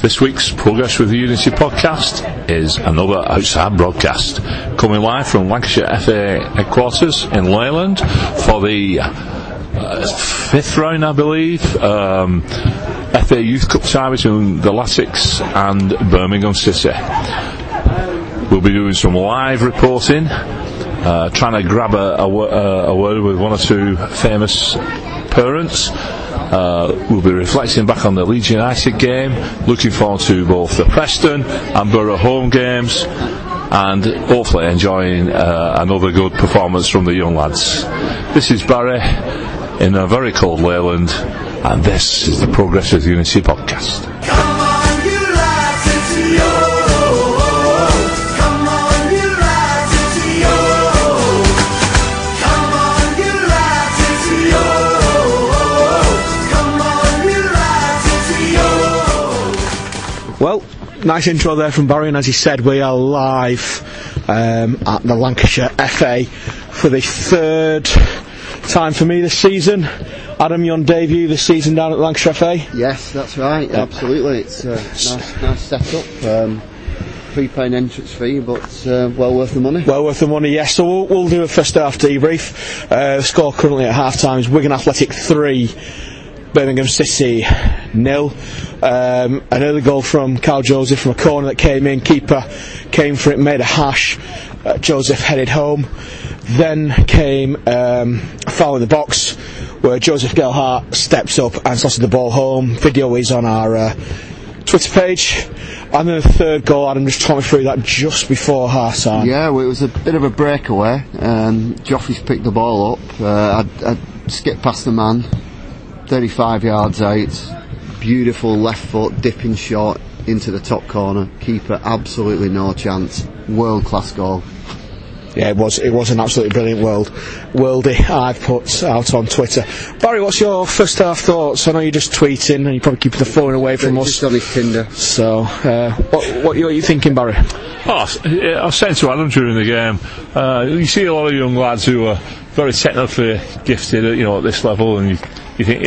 This week's Progress with the Unity podcast is another outside broadcast, coming live from Lancashire FA headquarters in Leyland for the fifth round, I believe, FA Youth Cup tie between the Latics and Birmingham City. We'll be doing some live reporting, trying to grab a word with one or two famous parents. We'll be reflecting back on the Leeds United game, looking forward to both the Preston and Borough home games, and hopefully enjoying another good performance from the young lads. This is Barry in a very cold Leyland, and this is the Progress with Unity podcast. Well, nice intro there from Barry, and as he said, we are live at the Lancashire FA for the third time for me this season. Adam, you're on debut this season down at Lancashire FA? Yes, that's right, absolutely. It's a nice setup. Pre-paying entrance fee, but well worth the money. Well worth the money, yes. So we'll do a first half debrief. The score currently at half time is Wigan Athletic 3, Birmingham City 0. An early goal from Carl Joseph from a corner that came in. Keeper came for it, made a hash. Joseph headed home. Then came a foul in the box where Joseph Gelhart steps up and slotted the ball home. Video is on our Twitter page. And then the third goal, Adam just told me through that just before half time. Yeah, well, it was a bit of a breakaway. Joffrey's picked the ball up. I skipped past the man. 35 yards out, beautiful left foot dipping shot into the top corner. Keeper absolutely no chance. World class goal. Yeah, it was an absolutely brilliant worldie I've put out on Twitter. Barry, what's your first half thoughts? I know you're just tweeting and you're probably keeping the phone away from us. Just on his Tinder. So, what are you thinking, Barry? I was saying to Adam during the game, you see a lot of young lads who are very technically gifted, at this level, and you think,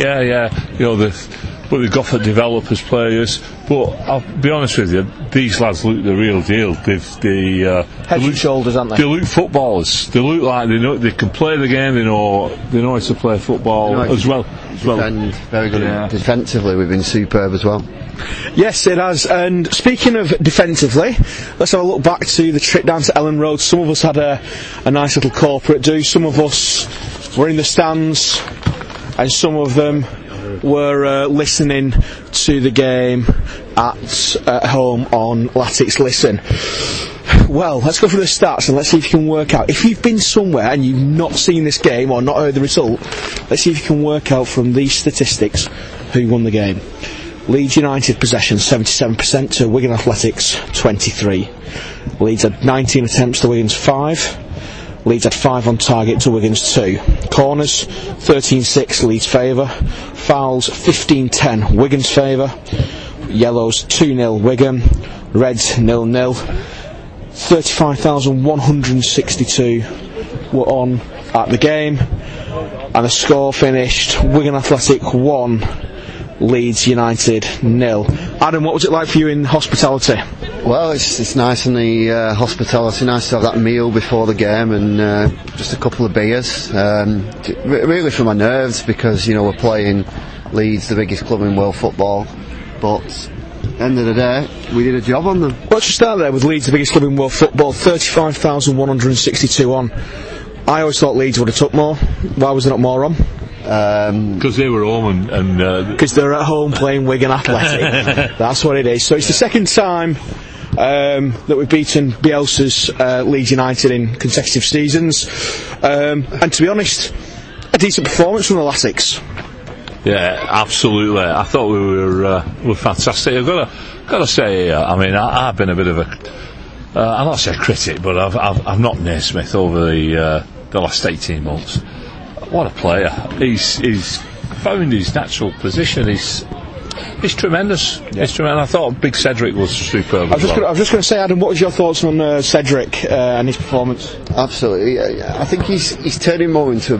but they've got for developers, players. But I'll be honest with you, these lads look the real deal. Head and shoulders, aren't they? They look footballers. They look like they can play the game. They know how to play football as well. And very good. Yeah. Defensively, we've been superb as well. Yes, it has. And speaking of defensively, let's have a look back to the trip down to Elland Road. Some of us had a nice little corporate do. Some of us were in the stands, and some of them were listening to the game at home on Latics Listen. Well, let's go through the stats and let's see if you can work out. If you've been somewhere and you've not seen this game or not heard the result, let's see if you can work out from these statistics who won the game. Leeds United possession 77% to Wigan Athletics 23. Leeds had 19 attempts to Wigan's 5. Leeds had 5 on target to Wigan's 2. Corners, 13-6, Leeds' favour. Fouls, 15-10, Wigan's favour. Yellows, 2-0, Wigan. Reds, 0-0. 35,162 were on at the game. And the score finished Wigan Athletic 1, Leeds United 0. Adam, what was it like for you in hospitality? Well, it's nice in the hospitality, nice to have that meal before the game and just a couple of beers. Really for my nerves because, we're playing Leeds, the biggest club in world football, but end of the day, we did a job on them. Well, let's just start there with Leeds, the biggest club in world football, 35,162 on. I always thought Leeds would have took more. Why was there not more on? Because they were home and because they're at home playing Wigan Athletic. That's what it is. So it's the second time that we've beaten Bielsa's Leeds United in consecutive seasons, and to be honest, a decent performance from the Latics. Yeah, absolutely. I thought we were fantastic. I've got to say, I've been a bit of a I'm not saying critic, but I've knocked Naismith over the last 18 months. What a player. He's found his natural position. He's tremendous. Yeah. He's tremendous. I thought Big Cedric was superb. I was just going to say, Adam, what was your thoughts on Cedric and his performance? Absolutely. I think he's turning more into a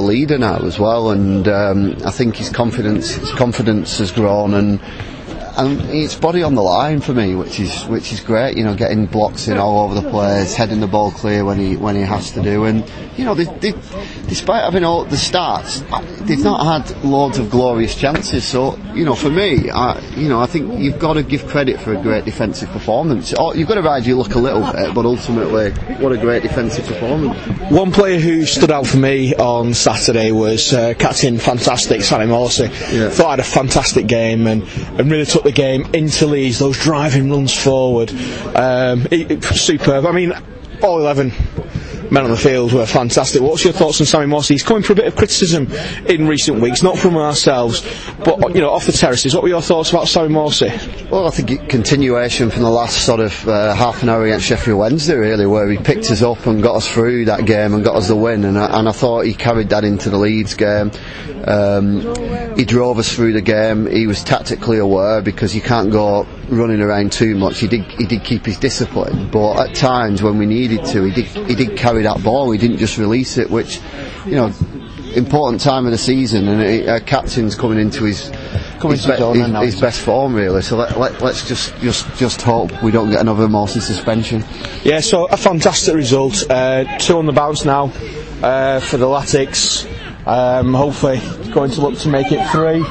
leader now as well, and I think his confidence has grown, and and it's body on the line for me, which is great. You know, getting blocks in all over the place, heading the ball clear when he has to do. And you know, they, despite having all the starts, they've not had loads of glorious chances. So you know, for me, I think you've got to give credit for a great defensive performance. Or you've got to ride your luck a little bit, but ultimately, what a great defensive performance. One player who stood out for me on Saturday was captain fantastic Sam Morsy. Yeah. Thought I had a fantastic game and really took the game into Leeds. Those driving runs forward, superb. I mean, all 11 men on the field were fantastic. What's your thoughts on Sammy Morsy? He's coming for a bit of criticism in recent weeks, not from ourselves, but you know, off the terraces. What were your thoughts about Sammy Morsy? Well, I think continuation from the last sort of half an hour against Sheffield Wednesday, really, where he picked us up and got us through that game and got us the win. And I thought he carried that into the Leeds game. He drove us through the game. He was tactically aware because you can't go running around too much. He did keep his discipline, but at times when we needed to, he did carry that ball. He didn't just release it, which, you know, important time of the season, and a captain's coming into his best form, really. So let's just hope we don't get another Morsy suspension. Yeah, so a fantastic result. 2 on the bounce now for the Latics. Hopefully he's going to look to make it 3.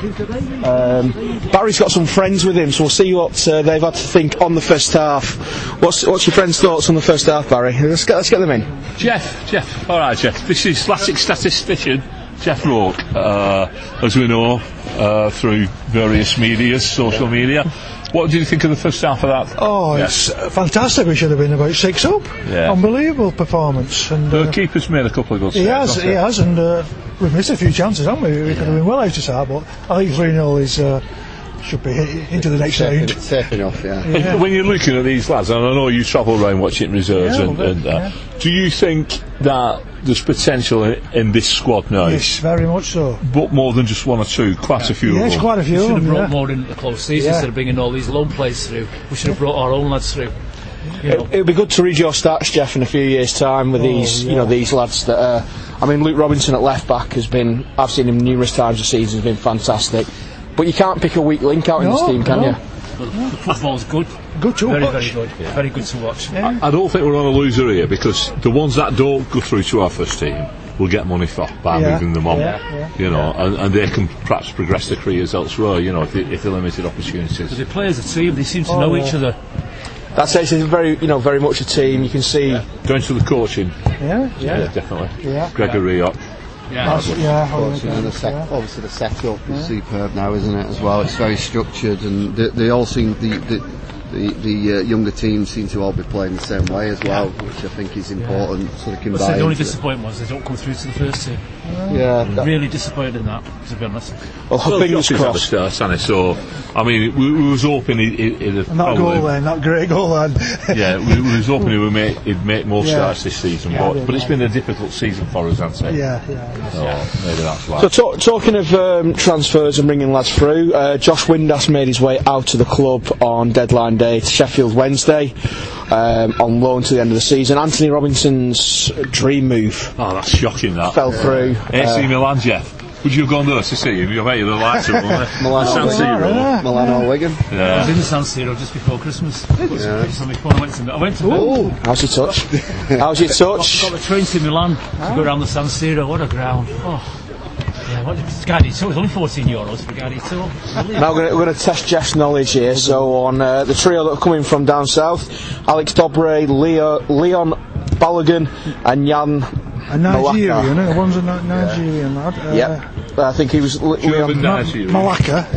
Barry's got some friends with him, so we'll see what they've had to think on the first half. What's your friend's thoughts on the first half, Barry? Let's get them in. Jeff. Alright, Jeff. This is Latic statistician Jeff Rourke, as we know through various media, social media. What do you think of the first half of that? Oh, yes. It's fantastic. We should have been about 6 up. Yeah. Unbelievable performance. And the keeper's made a couple of good saves. He has, and we've missed a few chances, haven't we? We could have been well out of sight, but I think 3-0 is... should be into the next round. Safe enough, yeah. When you're looking at these lads, and I know you travel around watching reserves do you think that there's potential in this squad now? Yes, very much so. But more than just one or two, quite a few. Yes, quite a few. We should have brought more into the close season instead of bringing all these loan players through. We should have brought our own lads through. You know. It'll be good to read your stats, Jeff, in a few years' time with these lads that are. I mean, Luke Robinson at left back has been. I've seen him numerous times this season. Has been fantastic. But you can't pick a weak link out in this team, can you? Well, football's good. Good to watch. Very good. Yeah. Very good to watch. Yeah. I don't think we're on a loser here, because the ones that don't go through to our first team will get money for by moving them on. And they can perhaps progress their careers elsewhere, you know, if they're limited opportunities. Because they play as a team, they seem to know each other. That's it. It's very much a team. You can see going to the coaching. Yeah, definitely. Yeah. Gregor Rioch. Obviously the setup is superb now, isn't it? As well, it's very structured, and they all seem the younger teams seem to all be playing the same way as well, which I think is important. So they can buy into. The only disappointment was they don't come through to the first team. I'm really disappointed in that, to be honest. Well, fingers crossed, so I mean, we was hoping that great goal then. Yeah, we was hoping he'd make more starts this season, but it's been a difficult season for us, hasn't it? Maybe that's why. So talking of transfers and bringing lads through, Josh Windass made his way out of the club on deadline day to Sheffield Wednesday, on loan to the end of the season. Anthony Robinson's dream move. Oh, that's shocking, that. Fell through. AC Milan, Jeff. Would you have gone there to see him? You bet you'd have liked him, wouldn't you? Milan or Wigan. Yeah. I was in San Siro just before Christmas. I went to Milan. How's your touch? I got the train to Milan to go around the San Siro. What a ground. Oh. Yeah, It was only €14 for Guardi Tour. Now we're going to test Jeff's knowledge here. So on the trio that are coming from down south, Alex Dobre, Leon Balogun and Jan Nigerian, one's a Nigerian lad. I think he was Leon Malacca.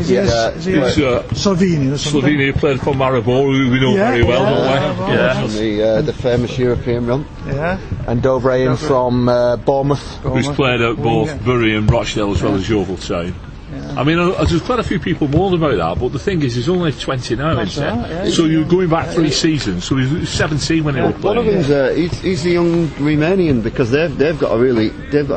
Slovenian or something. Slovenia, played for Maribor, who we know very well, don't we? The famous European run. Yeah. And Dobre from Bournemouth. Who's played at both Bury and Rochdale as well as Yeovil Town. I mean, there's quite a few people moan about that, but the thing is, he's only 20 now, isn't it? Yeah, so you're going back 3 seasons, so he was 17 when he was playing. One of them's he's the young Romanian, because they've got a really good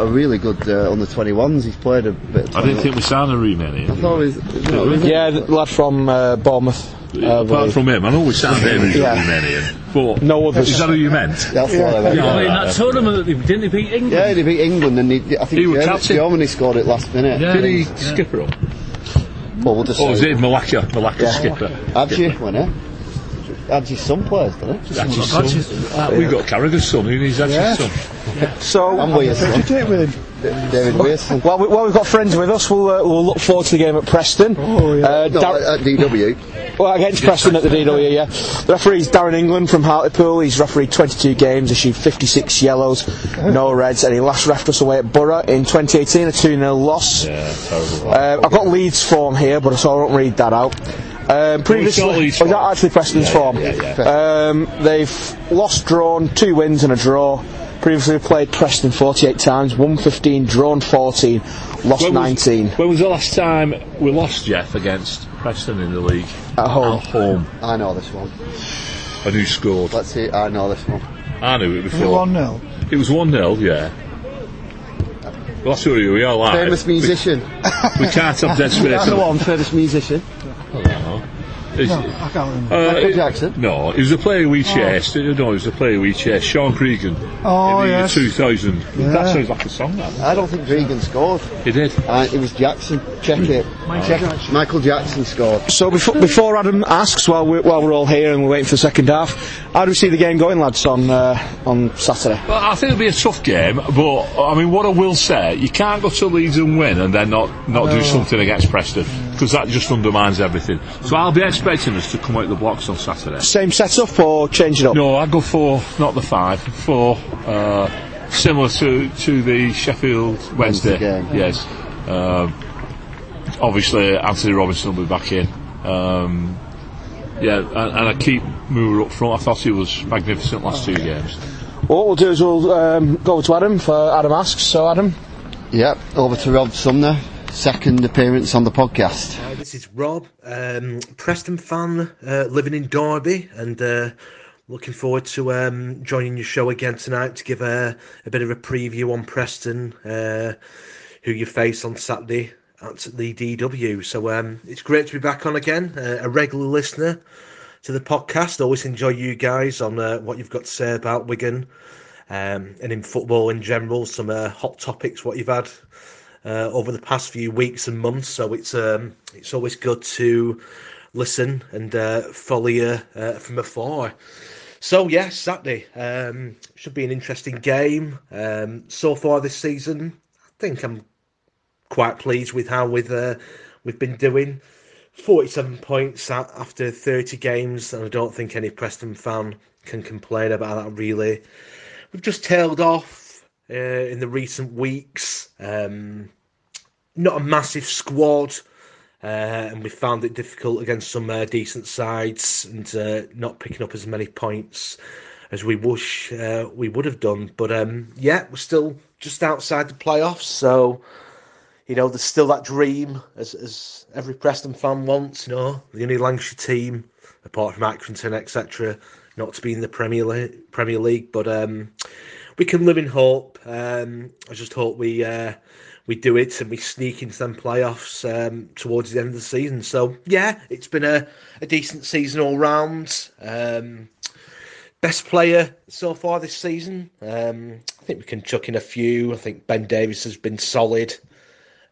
under 21s. He's played a bit. I didn't think we signed a Romanian. I thought the lad from Bournemouth. Apart from him, I know we sound every Romanian, but no others. Is that who you meant? That's what I meant. That tournament, didn't they beat England? Yeah, they beat England, and I think Germany scored it last minute. Did he skip her up? Well, oh, is it Malacca yeah. skipper? Hadji went in. Hadji's son plays, doesn't it? Hadji's son. We've got Carragher's son, who needs Hadji's yeah. son. Yeah. So, and Weir's son. David Weir's son. Well, we've got friends with us. We'll look forward to the game at Preston. Oh, yeah. At DW. Well, against Preston at the DW, yeah. The referee's Darren England from Hartlepool. He's refereed 22 games, issued 56 yellows, no reds, and he last refed us away at Borough in 2018, a 2-0 loss. Yeah, terrible. I've got Leeds form here, but I won't read that out. Previously, was that actually Preston's form? Yeah. They've lost, drawn, 2 wins and a draw. Previously played Preston 48 times, won 15, drawn 14, lost 19. When was the last time we lost, Jeff, against Preston in the league? At home. At home. I know this one. And who scored? Let's see. I know this one. I knew it before. Was it 1-0? It was 1-0, yeah. Well, that's who we are like. Famous musician. We can't have dead spirits. That's the one, famous musician. No, I can't remember. Michael Jackson? No, he was a player we chased. No, he was a player we chased. Sean Cregan. Oh, in the yes. year 2000. Yeah. That sounds like a song, that. I don't think Cregan scored. He did. It was Jackson. Check it. Michael Jackson scored. So before Adam asks, while we're all here and we're waiting for the second half, how do we see the game going, lads, on Saturday? Well, I think it'll be a tough game, but I mean, what I will say, you can't go to Leeds and win and then not do something against Preston, because that just undermines everything. So I'll be expecting us to come out the blocks on Saturday. Same setup or change it up? No, I'd go 4, not the 5. 4, similar to the Sheffield Wednesday game. Yes. Obviously, Anthony Robinson will be back in. And I keep Moore up front. I thought he was magnificent last 2 games. Well, what we'll do is we'll go to Adam for Adam Asks. So, Adam? Yep, over to Rob Sumner. Second appearance on the podcast. Hi, this is Rob, Preston fan, living in Derby, and looking forward to joining your show again tonight to give a bit of a preview on Preston, who you face on Saturday at the DW. So it's great to be back on again, a regular listener to the podcast. Always enjoy you guys on what you've got to say about Wigan and in football in general, some hot topics, what you've had over the past few weeks and months, so it's always good to listen and follow you from afar. So yes, Saturday should be an interesting game. So far this season, I think I'm quite pleased with how we've been doing. 47 points after 30 games, and I don't think any Preston fan can complain about that really. We've just tailed off in the recent weeks, not a massive squad, and we found it difficult against some decent sides, and not picking up as many points as we wish we would have done. But we're still just outside the playoffs, so you know there's still that dream, as every Preston fan wants. You know, the only Lancashire team, apart from Accrington, etc., not to be in the Premier League, but. We can live in hope. I just hope we do it and we sneak into them playoffs towards the end of the season. So, yeah, it's been a decent season all round. Best player so far this season. I think we can chuck in a few. I think Ben Davis has been solid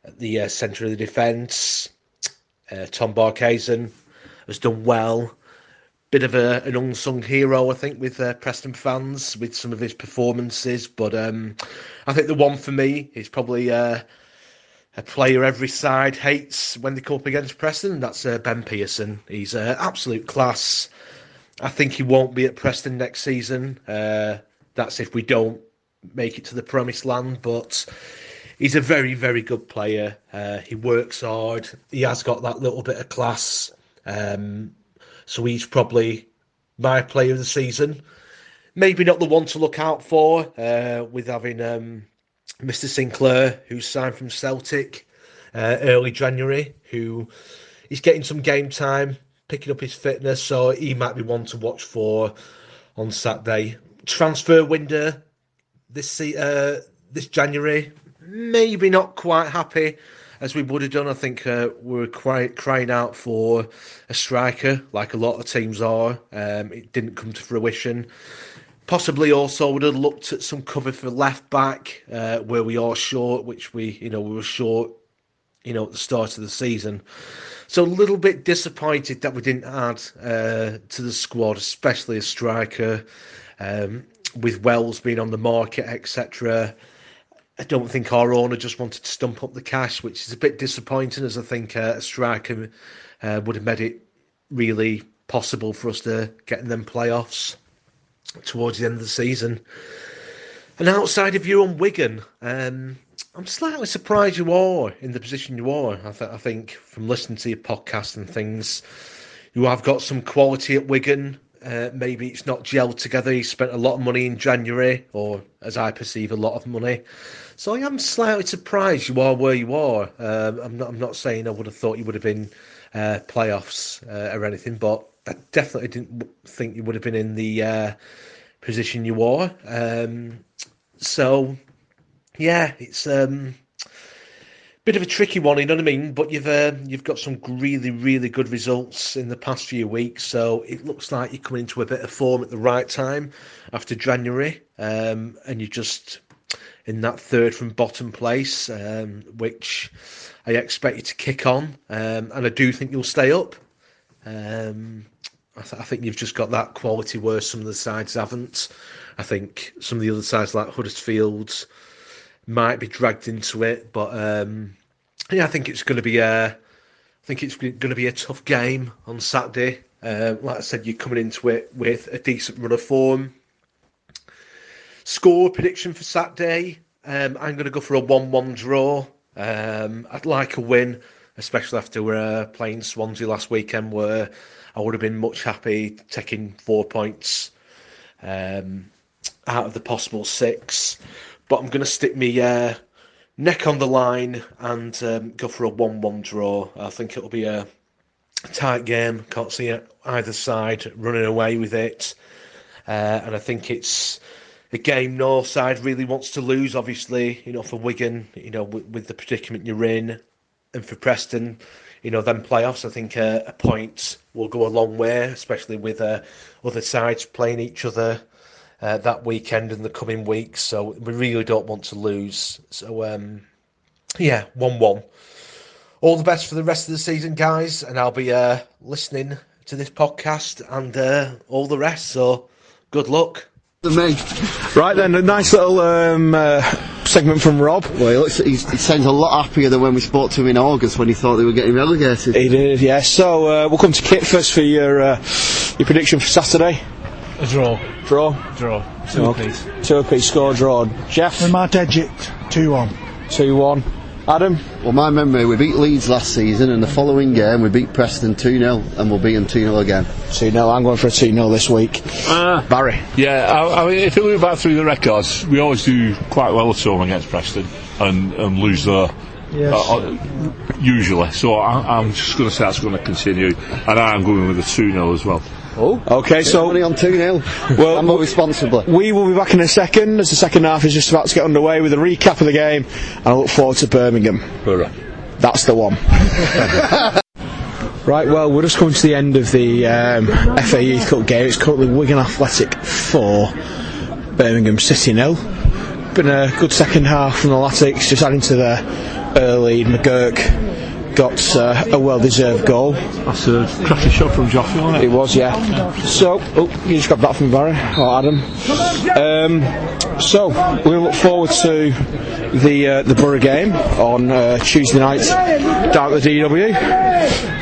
at the centre of the defence. Tom Barkhausen has done well. Bit of an unsung hero, I think, with Preston fans, with some of his performances. But I think the one for me is probably a player every side hates when they come up against Preston, and that's Ben Pearson. He's absolute class. I think he won't be at Preston next season. That's if we don't make it to the promised land. But he's a very, very good player. He works hard. He has got that little bit of class. So he's probably my player of the season. Maybe not the one to look out for with having Mr. Sinclair, who's signed from Celtic early January, who is getting some game time, picking up his fitness, so he might be one to watch for on Saturday. Transfer window this January, maybe not quite happy as we would have done. I think we were quite crying out for a striker, like a lot of teams are. It didn't come to fruition. Possibly also would have looked at some cover for left back, where we are short, which we were short you know, at the start of the season. So a little bit disappointed that we didn't add to the squad, especially a striker, with Wells being on the market, etc. I don't think our owner just wanted to stump up the cash, which is a bit disappointing, as I think a striker would have made it really possible for us to get in them playoffs towards the end of the season. An outside view on Wigan, I'm slightly surprised you are in the position you are. I think from listening to your podcast and things, you have got some quality at Wigan. Maybe it's not gelled together. He spent a lot of money in January, or as I perceive, a lot of money. So I am slightly surprised you are where you are. I'm not saying I would have thought you would have been playoffs or anything, but I definitely didn't think you would have been in the position you are. So yeah, it's a bit of a tricky one, you know what I mean? But you've got some really, really good results in the past few weeks, so it looks like you're coming into a bit of form at the right time after January, and you're just in that third from bottom place, which I expect you to kick on, and I do think you'll stay up. I think you've just got that quality where some of the sides haven't. I think some of the other sides like Huddersfield might be dragged into it, but yeah, I think it's going to be a tough game on Saturday. Like I said, you're coming into it with a decent run of form. Score prediction for Saturday: I'm going to go for a 1-1 draw. I'd like a win, especially after we were playing Swansea last weekend, where I would have been much happy taking 4 points out of the possible 6. But I'm going to stick my neck on the line and go for a 1-1 draw. I think it'll be a tight game. Can't see either side running away with it. And I think it's a game no side really wants to lose, obviously, you know, for Wigan, you know, with the predicament you're in. And for Preston, you know, them playoffs, I think a point will go a long way, especially with other sides playing each other that weekend and the coming weeks. So we really don't want to lose. So, yeah, 1-1. All the best for the rest of the season, guys. And I'll be listening to this podcast and all the rest. So good luck. Me. Right then, a nice little segment from Rob. Well, he sounds a lot happier than when we spoke to him in August when he thought they were getting relegated. He did, yeah. So we'll come to Kit first for your prediction for Saturday. A draw. Draw? Draw. Two apiece. Two apiece, score, draw. Jeff? We might edge it. 2-1. 2-1. Adam? Well, my memory, we beat Leeds last season, and the following game we beat Preston 2-0, and we'll beat them 2-0 again. 2-0, I'm going for a 2-0 this week. Barry? Yeah, I mean, if you look back through the records, we always do quite well at home against Preston, and lose there, yes. Usually. So I'm just going to say that's going to continue, and I'm going with a 2-0 as well. Oh, okay, so money on 2-0. Well, and more responsibly. We will be back in a second, as the second half is just about to get underway with a recap of the game, and I look forward to Birmingham. Hurrah. That's the one. Right, well, we're just coming to the end of the FA Youth Cup game. It's currently Wigan Athletic 4, Birmingham City 0. Been a good second half from the Latics, just adding to their early McGurk. Got a well-deserved goal. That's a cracking shot from Josh, wasn't it? It was, yeah. So, you just grabbed that from Barry or Adam. So we look forward to the Borough game on Tuesday night down at the DW.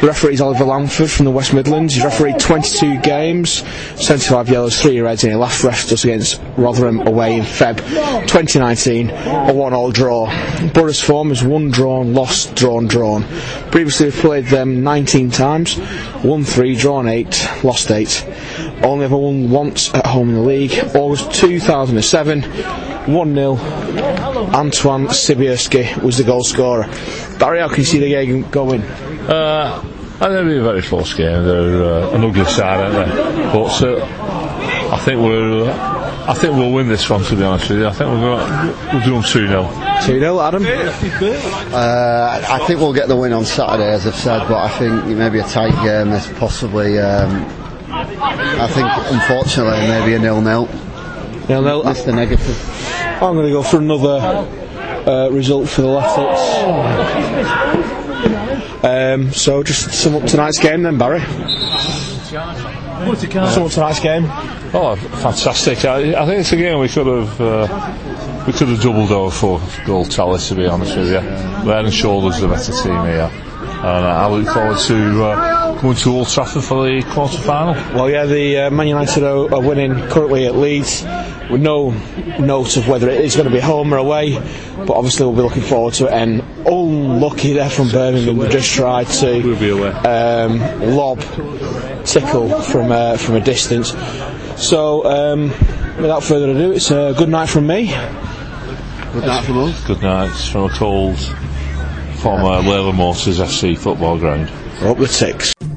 The referee is Oliver Lamford from the West Midlands. He's refereed 22 games, 75 yellows, 3 reds, and he last refed us against Rotherham away in Feb 2019, a 1-1 draw. Borough's form is won, drawn, lost, drawn, drawn. Previously we've played them 19 times, won 3, drawn 8, lost 8. Only ever won once at home in the league, August 2007, 1-0. Antoine Sibierski was the goal scorer. Barry, how can you see the game going? I think it'll be a very close game. They're an ugly side, aren't they? But I think we'll win this one, to be honest with you. I think we'll do them 2-0. 2-0, Adam? I think we'll get the win on Saturday, as I've said, but I think maybe a tight game is possibly, I think, unfortunately, maybe a 0-0. That's the negative. I'm going to go for another result for the Latics. So just sum up tonight's game then, Barry. Sum up tonight's game. Oh, fantastic! I think it's a game we could have doubled our four-goal tally, to be honest with you. Head and shoulders the better team here, and I look forward to going to Old Trafford for the quarter-final. Well, yeah, the Man United are winning currently at Leeds, with no note of whether it is going to be home or away, but obviously we'll be looking forward to it. And unlucky there from Birmingham, we just tried to lob Tickle from a distance. So without further ado, it's a good night from me. Good night from us. Good night from a cold former Wales Mortars FC football ground. Up the ticks.